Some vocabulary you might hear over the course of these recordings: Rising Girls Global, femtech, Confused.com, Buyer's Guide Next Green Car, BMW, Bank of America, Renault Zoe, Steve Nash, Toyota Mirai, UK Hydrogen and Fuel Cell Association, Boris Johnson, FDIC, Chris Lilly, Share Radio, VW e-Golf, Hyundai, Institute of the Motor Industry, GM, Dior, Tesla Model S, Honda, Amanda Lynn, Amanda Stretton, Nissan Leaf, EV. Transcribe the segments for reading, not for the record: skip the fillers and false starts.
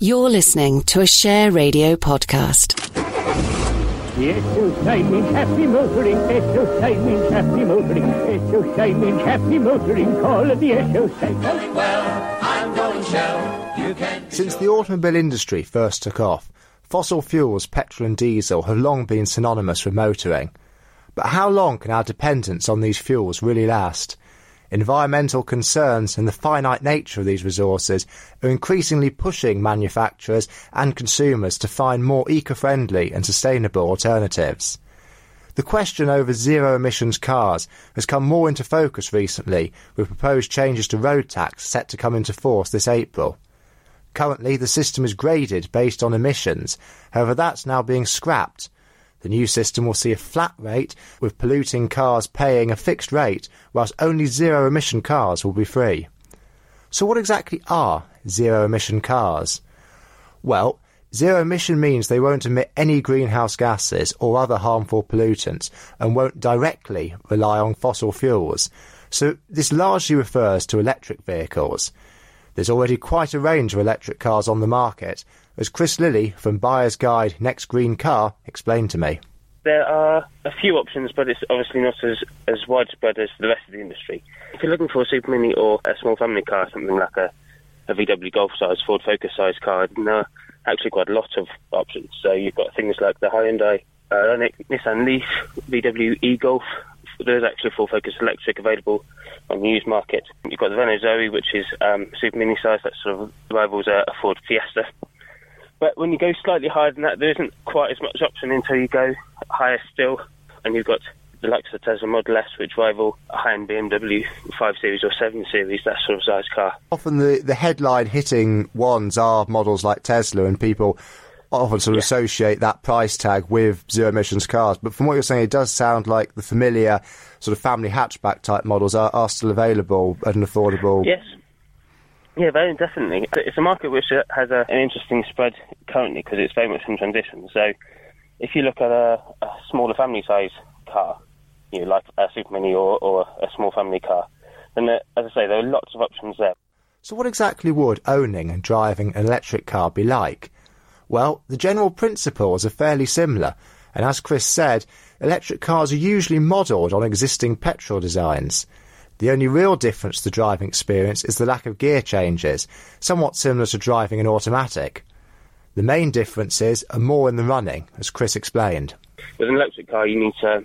You're listening to a Share Radio podcast. Call at the Since the automobile industry first took off, fossil fuels, petrol and diesel have long been synonymous with motoring. But how long can our dependence on these fuels really last? Environmental concerns and the finite nature of these resources are increasingly pushing manufacturers and consumers to find more eco-friendly and sustainable alternatives. The question over zero-emissions cars has come more into focus recently, with proposed changes to road tax set to come into force this April. Currently, the system is graded based on emissions, however that's now being scrapped. The new system will see a flat rate, with polluting cars paying a fixed rate, whilst only zero-emission cars will be free. So what exactly are zero-emission cars? Well, zero-emission means they won't emit any greenhouse gases or other harmful pollutants and won't directly rely on fossil fuels, so this largely refers to electric vehicles. There's already quite a range of electric cars on the market, as Chris Lilly from Buyer's Guide Next Green Car explained to me. There are a few options, but it's obviously not as widespread as the rest of the industry. If you're looking for a super mini or a small family car, something like a VW Golf size, Ford Focus size car, there are actually quite a lot of options. So you've got things like the Hyundai, Nissan Leaf, VW e-Golf. There's actually full Focus electric available on the used market. You've got the Renault Zoe, which is super mini size, that sort of rivals a Ford Fiesta. But when you go slightly higher than that, there isn't quite as much option until you go higher still. And you've got the likes of Tesla Model S, which rival a high-end BMW 5 Series or 7 Series, that sort of size car. Often the headline-hitting ones are models like Tesla, and people often sort of associate that price tag with zero-emissions cars. But from what you're saying, it does sound like the familiar sort of family hatchback-type models are still available at an affordable... Yes. Yeah, very definitely. It's a market which has an interesting spread currently because it's very much in transition. So if you look at a smaller family size car, like a super mini or a small family car, then as I say, there are lots of options there. So what exactly would owning and driving an electric car be like? Well, the general principles are fairly similar. And as Chris said, electric cars are usually modelled on existing petrol designs. The only real difference to the driving experience is the lack of gear changes, somewhat similar to driving an automatic. The main differences are more in the running, as Chris explained. With an electric car, you need to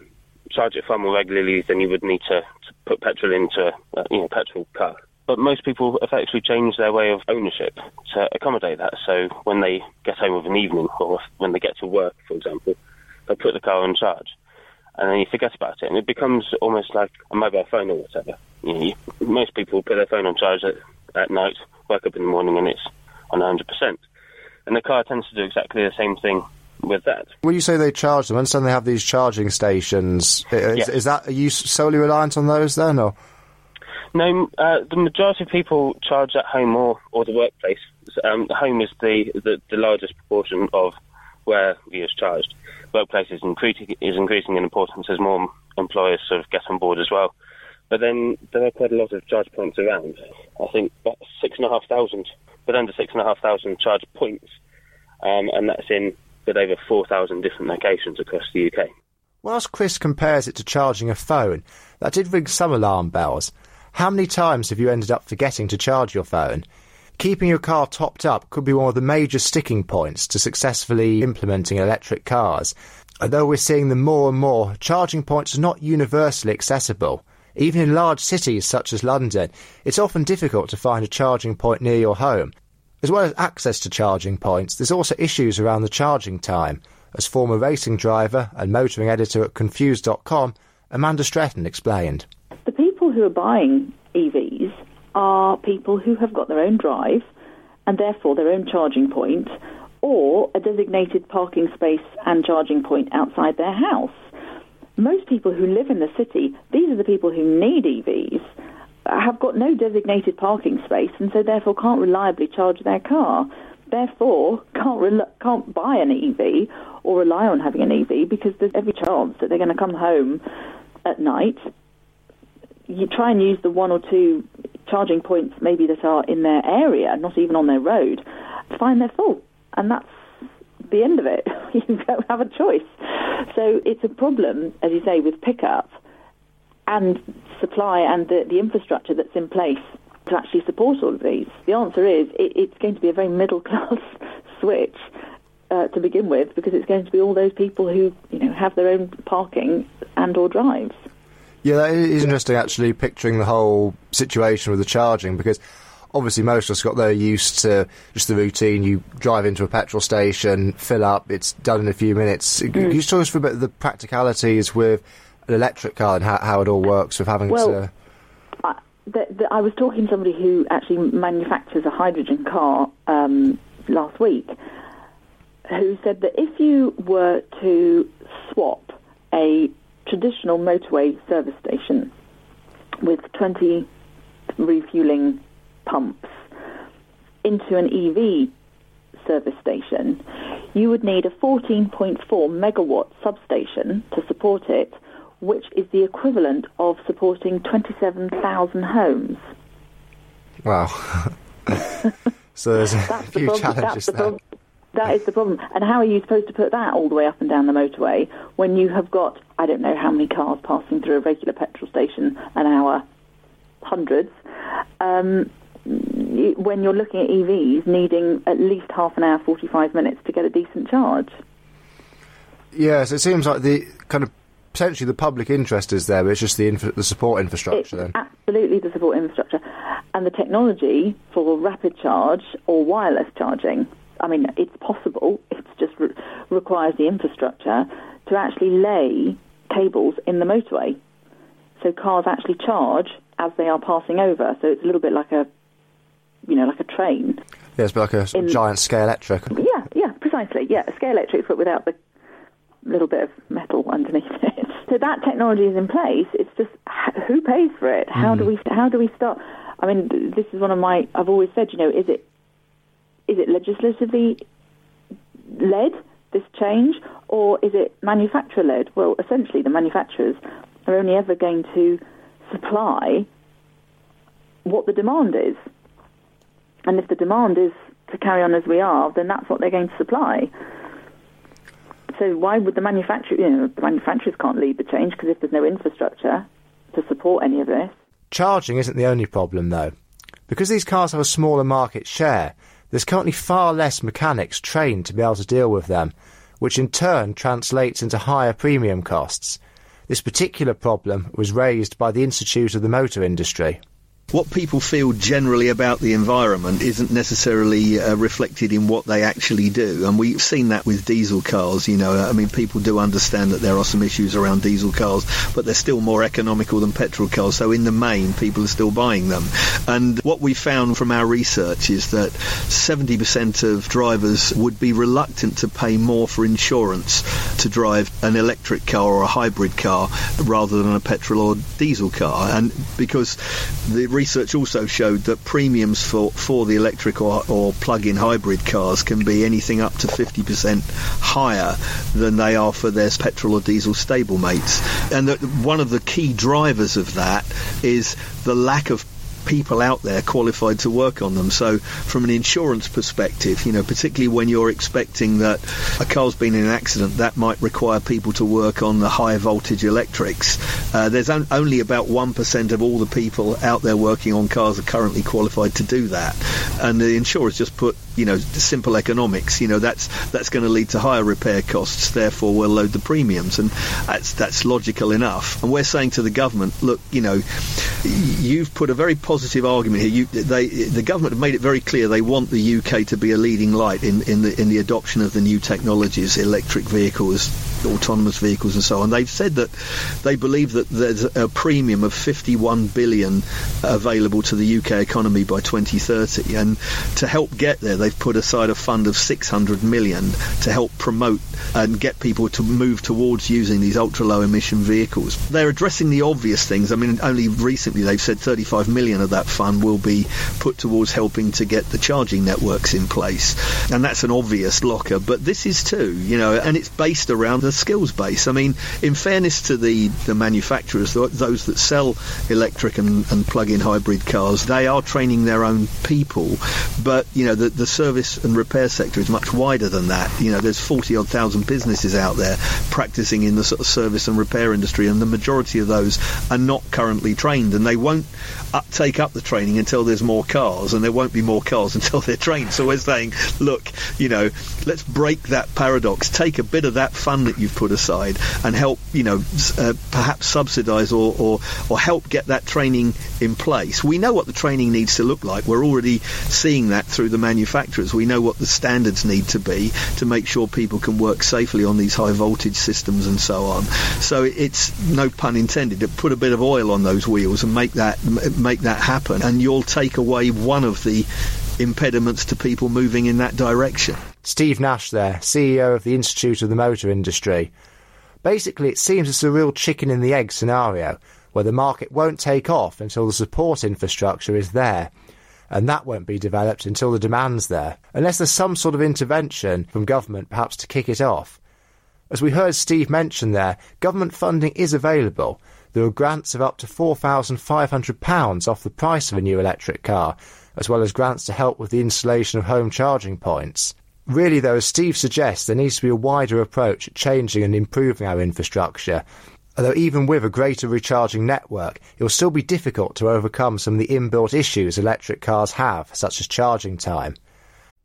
charge it far more regularly than you would need to put petrol into a petrol car. But most people effectively change their way of ownership to accommodate that. So when they get home of an evening or when they get to work, for example, they put the car on charge. And then you forget about it, and it becomes almost like a mobile phone or whatever. Most people put their phone on charge at night, wake up in the morning, and it's on 100%. And the car tends to do exactly the same thing with that. When you say they charge them, I understand they have these charging stations. Are you solely reliant on those then, or...? No, the majority of people charge at home or the workplace. The home is the largest proportion of where he is charged. Workplace is increasing in importance as more employers sort of get on board as well. But then there are quite a lot of charge points around. I think about 6,500, but under 6,500 charge points, and that's in but over 4,000 different locations across the UK. Whilst Chris compares it to charging a phone, that did ring some alarm bells. How many times have you ended up forgetting to charge your phone? Keeping your car topped up could be one of the major sticking points to successfully implementing electric cars. Although we're seeing them more and more, charging points are not universally accessible. Even in large cities such as London, it's often difficult to find a charging point near your home. As well as access to charging points, there's also issues around the charging time. As former racing driver and motoring editor at Confused.com, Amanda Stretton explained. The people who are buying EVs are people who have got their own drive and therefore their own charging point, or a designated parking space and charging point outside their house. Most people who live in the city, these are the people who need EVs, have got no designated parking space and so therefore can't reliably charge their car. Therefore, can't buy an EV or rely on having an EV because there's every chance that they're going to come home at night. You try and use the one or two charging points maybe that are in their area, not even on their road, find they're full. And that's the end of it. You don't have a choice. So it's a problem, as you say, with pickup and supply and the infrastructure that's in place to actually support all of these. The answer is it's going to be a very middle-class switch to begin with, because it's going to be all those people who have their own parking and or drives. Yeah, that is interesting, actually, picturing the whole situation with the charging, because obviously most of us got there used to just the routine. You drive into a petrol station, fill up, it's done in a few minutes. Can you tell us a bit of the practicalities with an electric car and how it all works with having to... I was talking to somebody who actually manufactures a hydrogen car last week, who said that if you were to swap a traditional motorway service station with 20 refuelling pumps into an EV service station, you would need a 14.4 megawatt substation to support it, which is the equivalent of supporting 27,000 homes. Wow. So there's a few challenges there. That is the problem. And how are you supposed to put that all the way up and down the motorway when you have got, I don't know how many cars passing through a regular petrol station an hour, hundreds, when you're looking at EVs needing at least half an hour, 45 minutes to get a decent charge? Yes, it seems like the kind of potentially the public interest is there, but it's just the support infrastructure then. Absolutely the support infrastructure. And the technology for rapid charge or wireless charging. I mean, it's possible, it just requires the infrastructure to actually lay cables in the motorway. So cars actually charge as they are passing over. So it's a little bit like a train. Yeah, it's like a giant scale electric. Yeah, precisely. Yeah, a scale electric but without the little bit of metal underneath it. So that technology is in place. It's just who pays for it? How do we start? I mean, this is one of my... I've always said, is it legislatively led, this change, or is it manufacturer led? Well, essentially the manufacturers are only ever going to supply what the demand is. And if the demand is to carry on as we are, then that's what they're going to supply. So why would the manufacturer, the manufacturers can't lead the change, because if there's no infrastructure to support any of this. Charging isn't the only problem, though. Because these cars have a smaller market share, there's currently far less mechanics trained to be able to deal with them, which in turn translates into higher premium costs. This particular problem was raised by the Institute of the Motor Industry. What people feel generally about the environment isn't necessarily reflected in what they actually do. And we've seen that with diesel cars, I mean, people do understand that there are some issues around diesel cars, but they're still more economical than petrol cars. So in the main, people are still buying them. And what we found from our research is that 70% of drivers would be reluctant to pay more for insurance to drive an electric car or a hybrid car rather than a petrol or diesel car. And because the research also showed that premiums for the electric or plug-in hybrid cars can be anything up to 50% higher than they are for their petrol or diesel stablemates. And that one of the key drivers of that is the lack of people out there qualified to work on them. So from an insurance perspective, particularly when you're expecting that a car's been in an accident, that might require people to work on the high voltage electrics. There's only about 1% of all the people out there working on cars are currently qualified to do that. And the insurers just put, simple economics, that's going to lead to higher repair costs, therefore we'll load the premiums. And that's logical enough. And we're saying to the government, look, you've put a very positive argument here. The government have made it very clear they want the UK to be a leading light in the adoption of the new technologies, electric vehicles, autonomous vehicles and so on. They've said that they believe that there's a premium of 51 billion available to the UK economy by 2030. And to help get there, they they've put aside a fund of 600 million to help promote and get people to move towards using these ultra-low emission vehicles. They're addressing the obvious things. I mean, only recently they've said 35 million of that fund will be put towards helping to get the charging networks in place. And that's an obvious locker, but this is too, you know, and it's based around the skills base. I mean, in fairness to the manufacturers, those that sell electric and plug-in hybrid cars, they are training their own people, but, you know, the service and repair sector is much wider than that. You know, there's 40-odd thousand businesses out there practicing in the sort of service and repair industry, and the majority of those are not currently trained, and they won't take up the training until there's more cars, and there won't be more cars until they're trained. So we're saying, look, you know, let's break that paradox, take a bit of that fund that you've put aside and help, you know, perhaps subsidise or help get that training in place. We know what the training needs to look like. We're already seeing that through the manufacturers. We know what the standards need to be to make sure people can work safely on these high voltage systems and so on. So it's, no pun intended, to put a bit of oil on those wheels and make that happen, and you'll take away one of the impediments to people moving in that direction. Steve Nash there, CEO of the Institute of the Motor Industry. Basically, it seems it's a real chicken and the egg scenario, where the market won't take off until the support infrastructure is there, and that won't be developed until the demand's there, unless there's some sort of intervention from government perhaps to kick it off. As we heard Steve mention there, government funding is available. There are grants of up to £4,500 off the price of a new electric car, as well as grants to help with the installation of home charging points. Really though, as Steve suggests, there needs to be a wider approach at changing and improving our infrastructure. Although even with a greater recharging network, it will still be difficult to overcome some of the inbuilt issues electric cars have, such as charging time.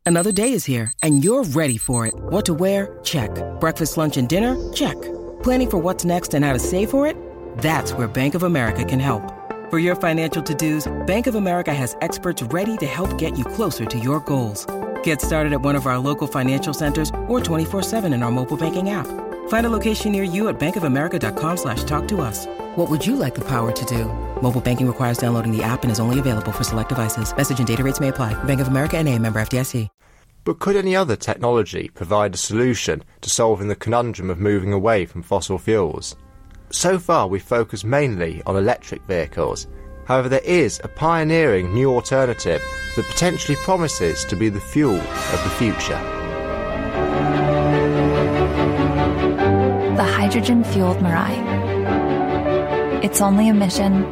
Another day is here, and you're ready for it. What to wear? Check. Breakfast, lunch, and dinner? Check. Planning for what's next and how to save for it? That's where Bank of America can help. For your financial to-dos, Bank of America has experts ready to help get you closer to your goals. Get started at one of our local financial centers or 24/7 in our mobile banking app. Find a location near you at bankofamerica.com/talktous. What would you like the power to do? Mobile banking requires downloading the app and is only available for select devices. Message and data rates may apply. Bank of America N.A., member FDIC. But could any other technology provide a solution to solving the conundrum of moving away from fossil fuels? So far, we've focused mainly on electric vehicles. However, there is a pioneering new alternative that potentially promises to be the fuel of the future. The hydrogen-fueled Mirai. Its only emission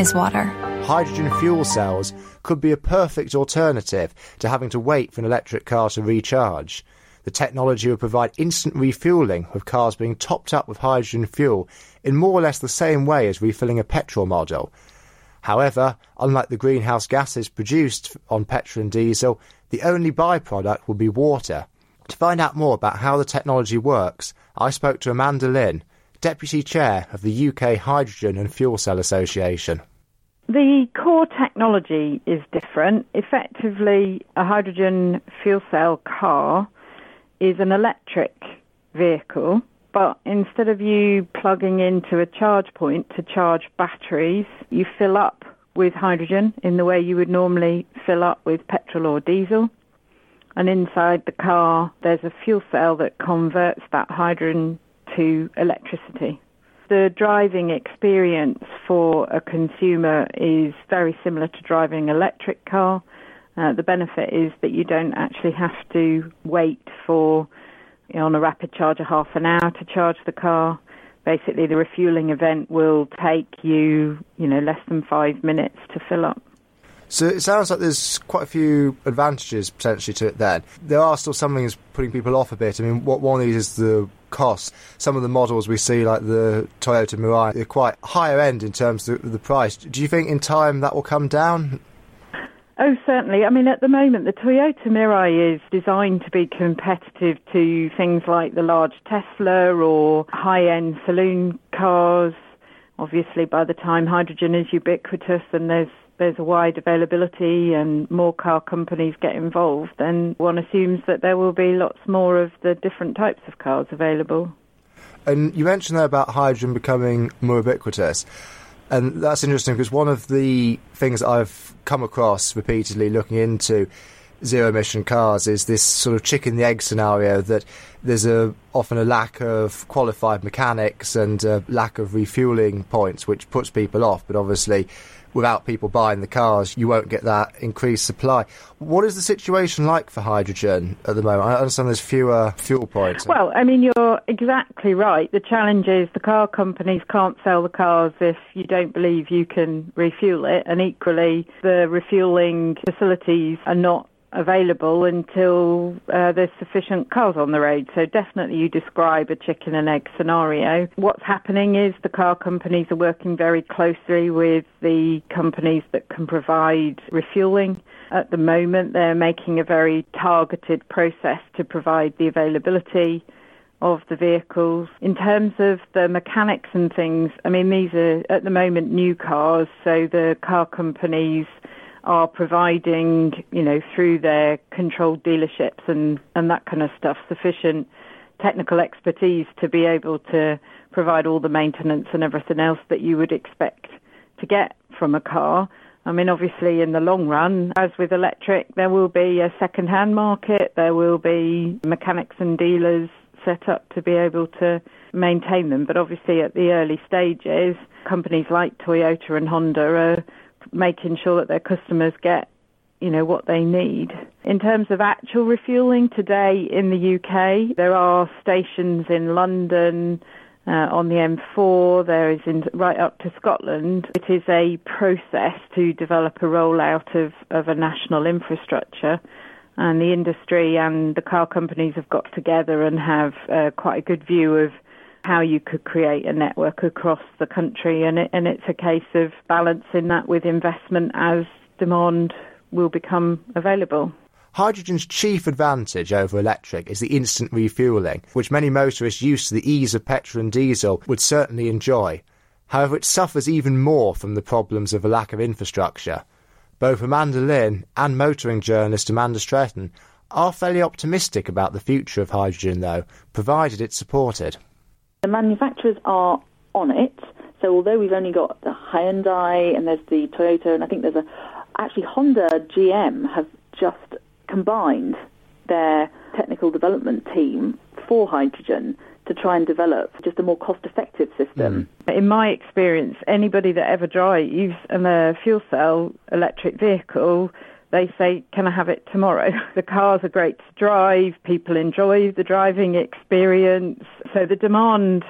is water. Hydrogen fuel cells could be a perfect alternative to having to wait for an electric car to recharge. The technology would provide instant refuelling, with cars being topped up with hydrogen fuel in more or less the same way as refilling a petrol model. However, unlike the greenhouse gases produced on petrol and diesel, the only byproduct will be water. To find out more about how the technology works, I spoke to Amanda Lynn, Deputy Chair of the UK Hydrogen and Fuel Cell Association. The core technology is different. Effectively, a hydrogen fuel cell car is an electric vehicle, but instead of you plugging into a charge point to charge batteries, you fill up with hydrogen in the way you would normally fill up with petrol or diesel. And inside the car, there's a fuel cell that converts that hydrogen to electricity. The driving experience for a consumer is very similar to driving an electric car. The benefit is that you don't actually have to wait for, you know, on a rapid charger, half an hour to charge the car. Basically, the refueling event will take you, you know, less than 5 minutes to fill up. So it sounds like there's quite a few advantages potentially to it then. There are still some things putting people off a bit. I mean, what one of these is the cost. Some of the models we see, like the Toyota Mirai, they're quite higher end in terms of the price. Do you think in time that will come down? Oh, certainly. I mean, at the moment, the Toyota Mirai is designed to be competitive to things like the large Tesla or high-end saloon cars. Obviously, by the time hydrogen is ubiquitous and there's a wide availability and more car companies get involved, then one assumes that there will be lots more of the different types of cars available. And you mentioned there about hydrogen becoming more ubiquitous. And that's interesting because one of the things I've come across repeatedly looking into zero-emission cars is this sort of chicken-the-egg scenario that there's often a lack of qualified mechanics and a lack of refuelling points, which puts people off. But obviously, without people buying the cars, you won't get that increased supply. What is the situation like for hydrogen at the moment? I understand there's fewer fuel points. Well, I mean, you're exactly right. The challenge is the car companies can't sell the cars if you don't believe you can refuel it. And equally, the refuelling facilities are not available until there's sufficient cars on the road. So definitely you describe a chicken and egg scenario. What's happening is the car companies are working very closely with the companies that can provide refueling. At the moment, they're making a very targeted process to provide the availability of the vehicles. In terms of the mechanics and things, I mean, these are at the moment new cars, so the car companies are providing, you know, through their controlled dealerships and that kind of stuff, sufficient technical expertise to be able to provide all the maintenance and everything else that you would expect to get from a car. I mean, obviously, in the long run, as with electric, there will be a second-hand market. There will be mechanics and dealers set up to be able to maintain them. But obviously, at the early stages, companies like Toyota and Honda are making sure that their customers get, you know, what they need. In terms of actual refuelling, today in the UK, there are stations in London, on the M4, there is right up to Scotland. It is a process to develop a rollout of a national infrastructure, and the industry and the car companies have got together and have quite a good view of how you could create a network across the country, and it's a case of balancing that with investment as demand will become available. Hydrogen's chief advantage over electric is the instant refuelling, which many motorists used to the ease of petrol and diesel would certainly enjoy. However, it suffers even more from the problems of a lack of infrastructure. Both Amanda Lynn and motoring journalist Amanda Stretton are fairly optimistic about the future of hydrogen, though, provided it's supported. The manufacturers are on it, so although we've only got the Hyundai and there's the Toyota, and I think there's actually Honda, GM have just combined their technical development team for hydrogen to try and develop just a more cost-effective system. In my experience, anybody that ever drives a fuel cell electric vehicle, they say, can I have it tomorrow? The cars are great to drive. People enjoy the driving experience. So the demand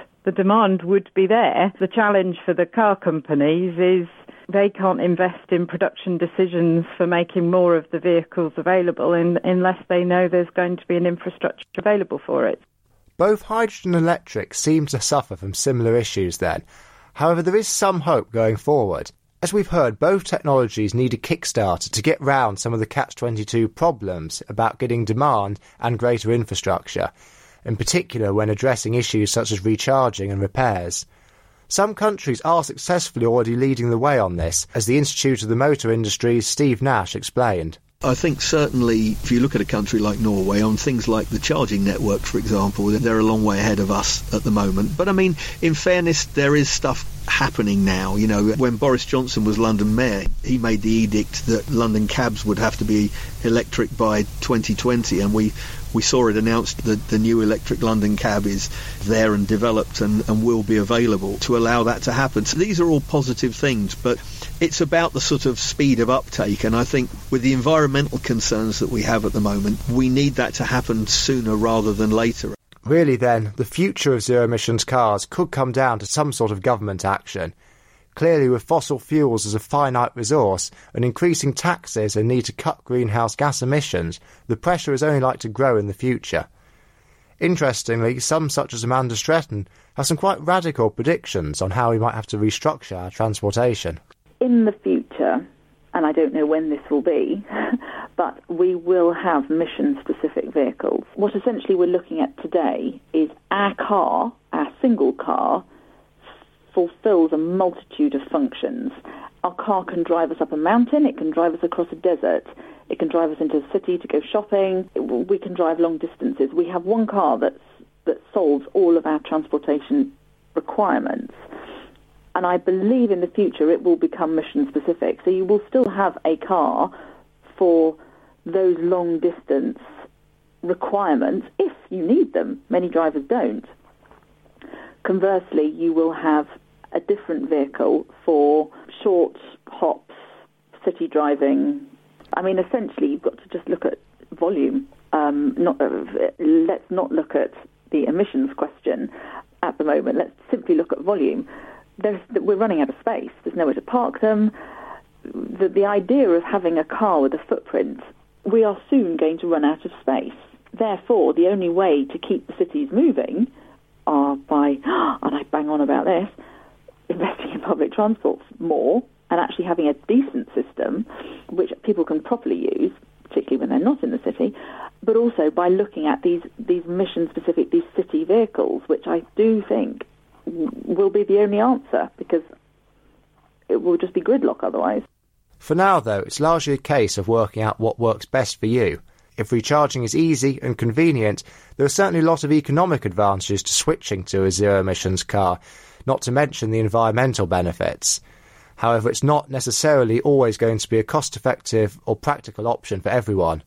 would be there. The challenge for the car companies is they can't invest in production decisions for making more of the vehicles available unless they know there's going to be an infrastructure available for it. Both hydrogen and electric seem to suffer from similar issues then. However, there is some hope going forward. As we've heard, both technologies need a kickstarter to get round some of the Catch-22 problems about getting demand and greater infrastructure, in particular when addressing issues such as recharging and repairs. Some countries are successfully already leading the way on this, as the Institute of the Motor Industry's Steve Nash explained. I think certainly if you look at a country like Norway, on things like the charging network, for example, they're a long way ahead of us at the moment. But I mean, in fairness, there is stuff happening now. You know, when Boris Johnson was London Mayor, he made the edict that London cabs would have to be electric by 2020, and we saw it announced that the new electric London cab is there and developed and will be available to allow that to happen. So these are all positive things, but it's about the sort of speed of uptake. And I think with the environmental concerns that we have at the moment, we need that to happen sooner rather than later. Really then, the future of zero emissions cars could come down to some sort of government action. Clearly, with fossil fuels as a finite resource and increasing taxes and need to cut greenhouse gas emissions, the pressure is only likely to grow in the future. Interestingly, some such as Amanda Stretton have some quite radical predictions on how we might have to restructure our transportation. In the future, and I don't know when this will be, but we will have mission-specific vehicles. What essentially we're looking at today is our car, our single car, fulfills a multitude of functions. Our car can drive us up a mountain, it can drive us across a desert, it can drive us into a city to go shopping, we can drive long distances. We have one car that solves all of our transportation requirements. And I believe in the future it will become mission specific. So you will still have a car for those long-distance requirements if you need them. Many drivers don't. Conversely, you will have a different vehicle for short hops, city driving. I mean, essentially, you've got to just look at volume. Let's not look at the emissions question at the moment. Let's simply look at volume. We're running out of space. There's nowhere to park them. The idea of having a car with a footprint, we are soon going to run out of space. Therefore, the only way to keep the cities moving are by, and I bang on about this, investing in public transport more and actually having a decent system which people can properly use, particularly when they're not in the city, but also by looking at these mission-specific, these city vehicles, which I do think will be the only answer, because it will just be gridlock otherwise. For now, though, it's largely a case of working out what works best for you. If recharging is easy and convenient, there are certainly a lot of economic advantages to switching to a zero-emissions car, not to mention the environmental benefits. However, it's not necessarily always going to be a cost-effective or practical option for everyone.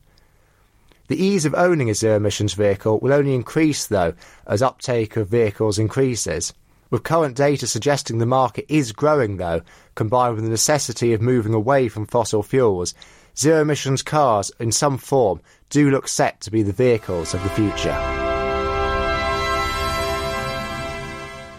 The ease of owning a zero-emissions vehicle will only increase, though, as uptake of vehicles increases. With current data suggesting the market is growing, though, combined with the necessity of moving away from fossil fuels, zero-emissions cars in some form do look set to be the vehicles of the future.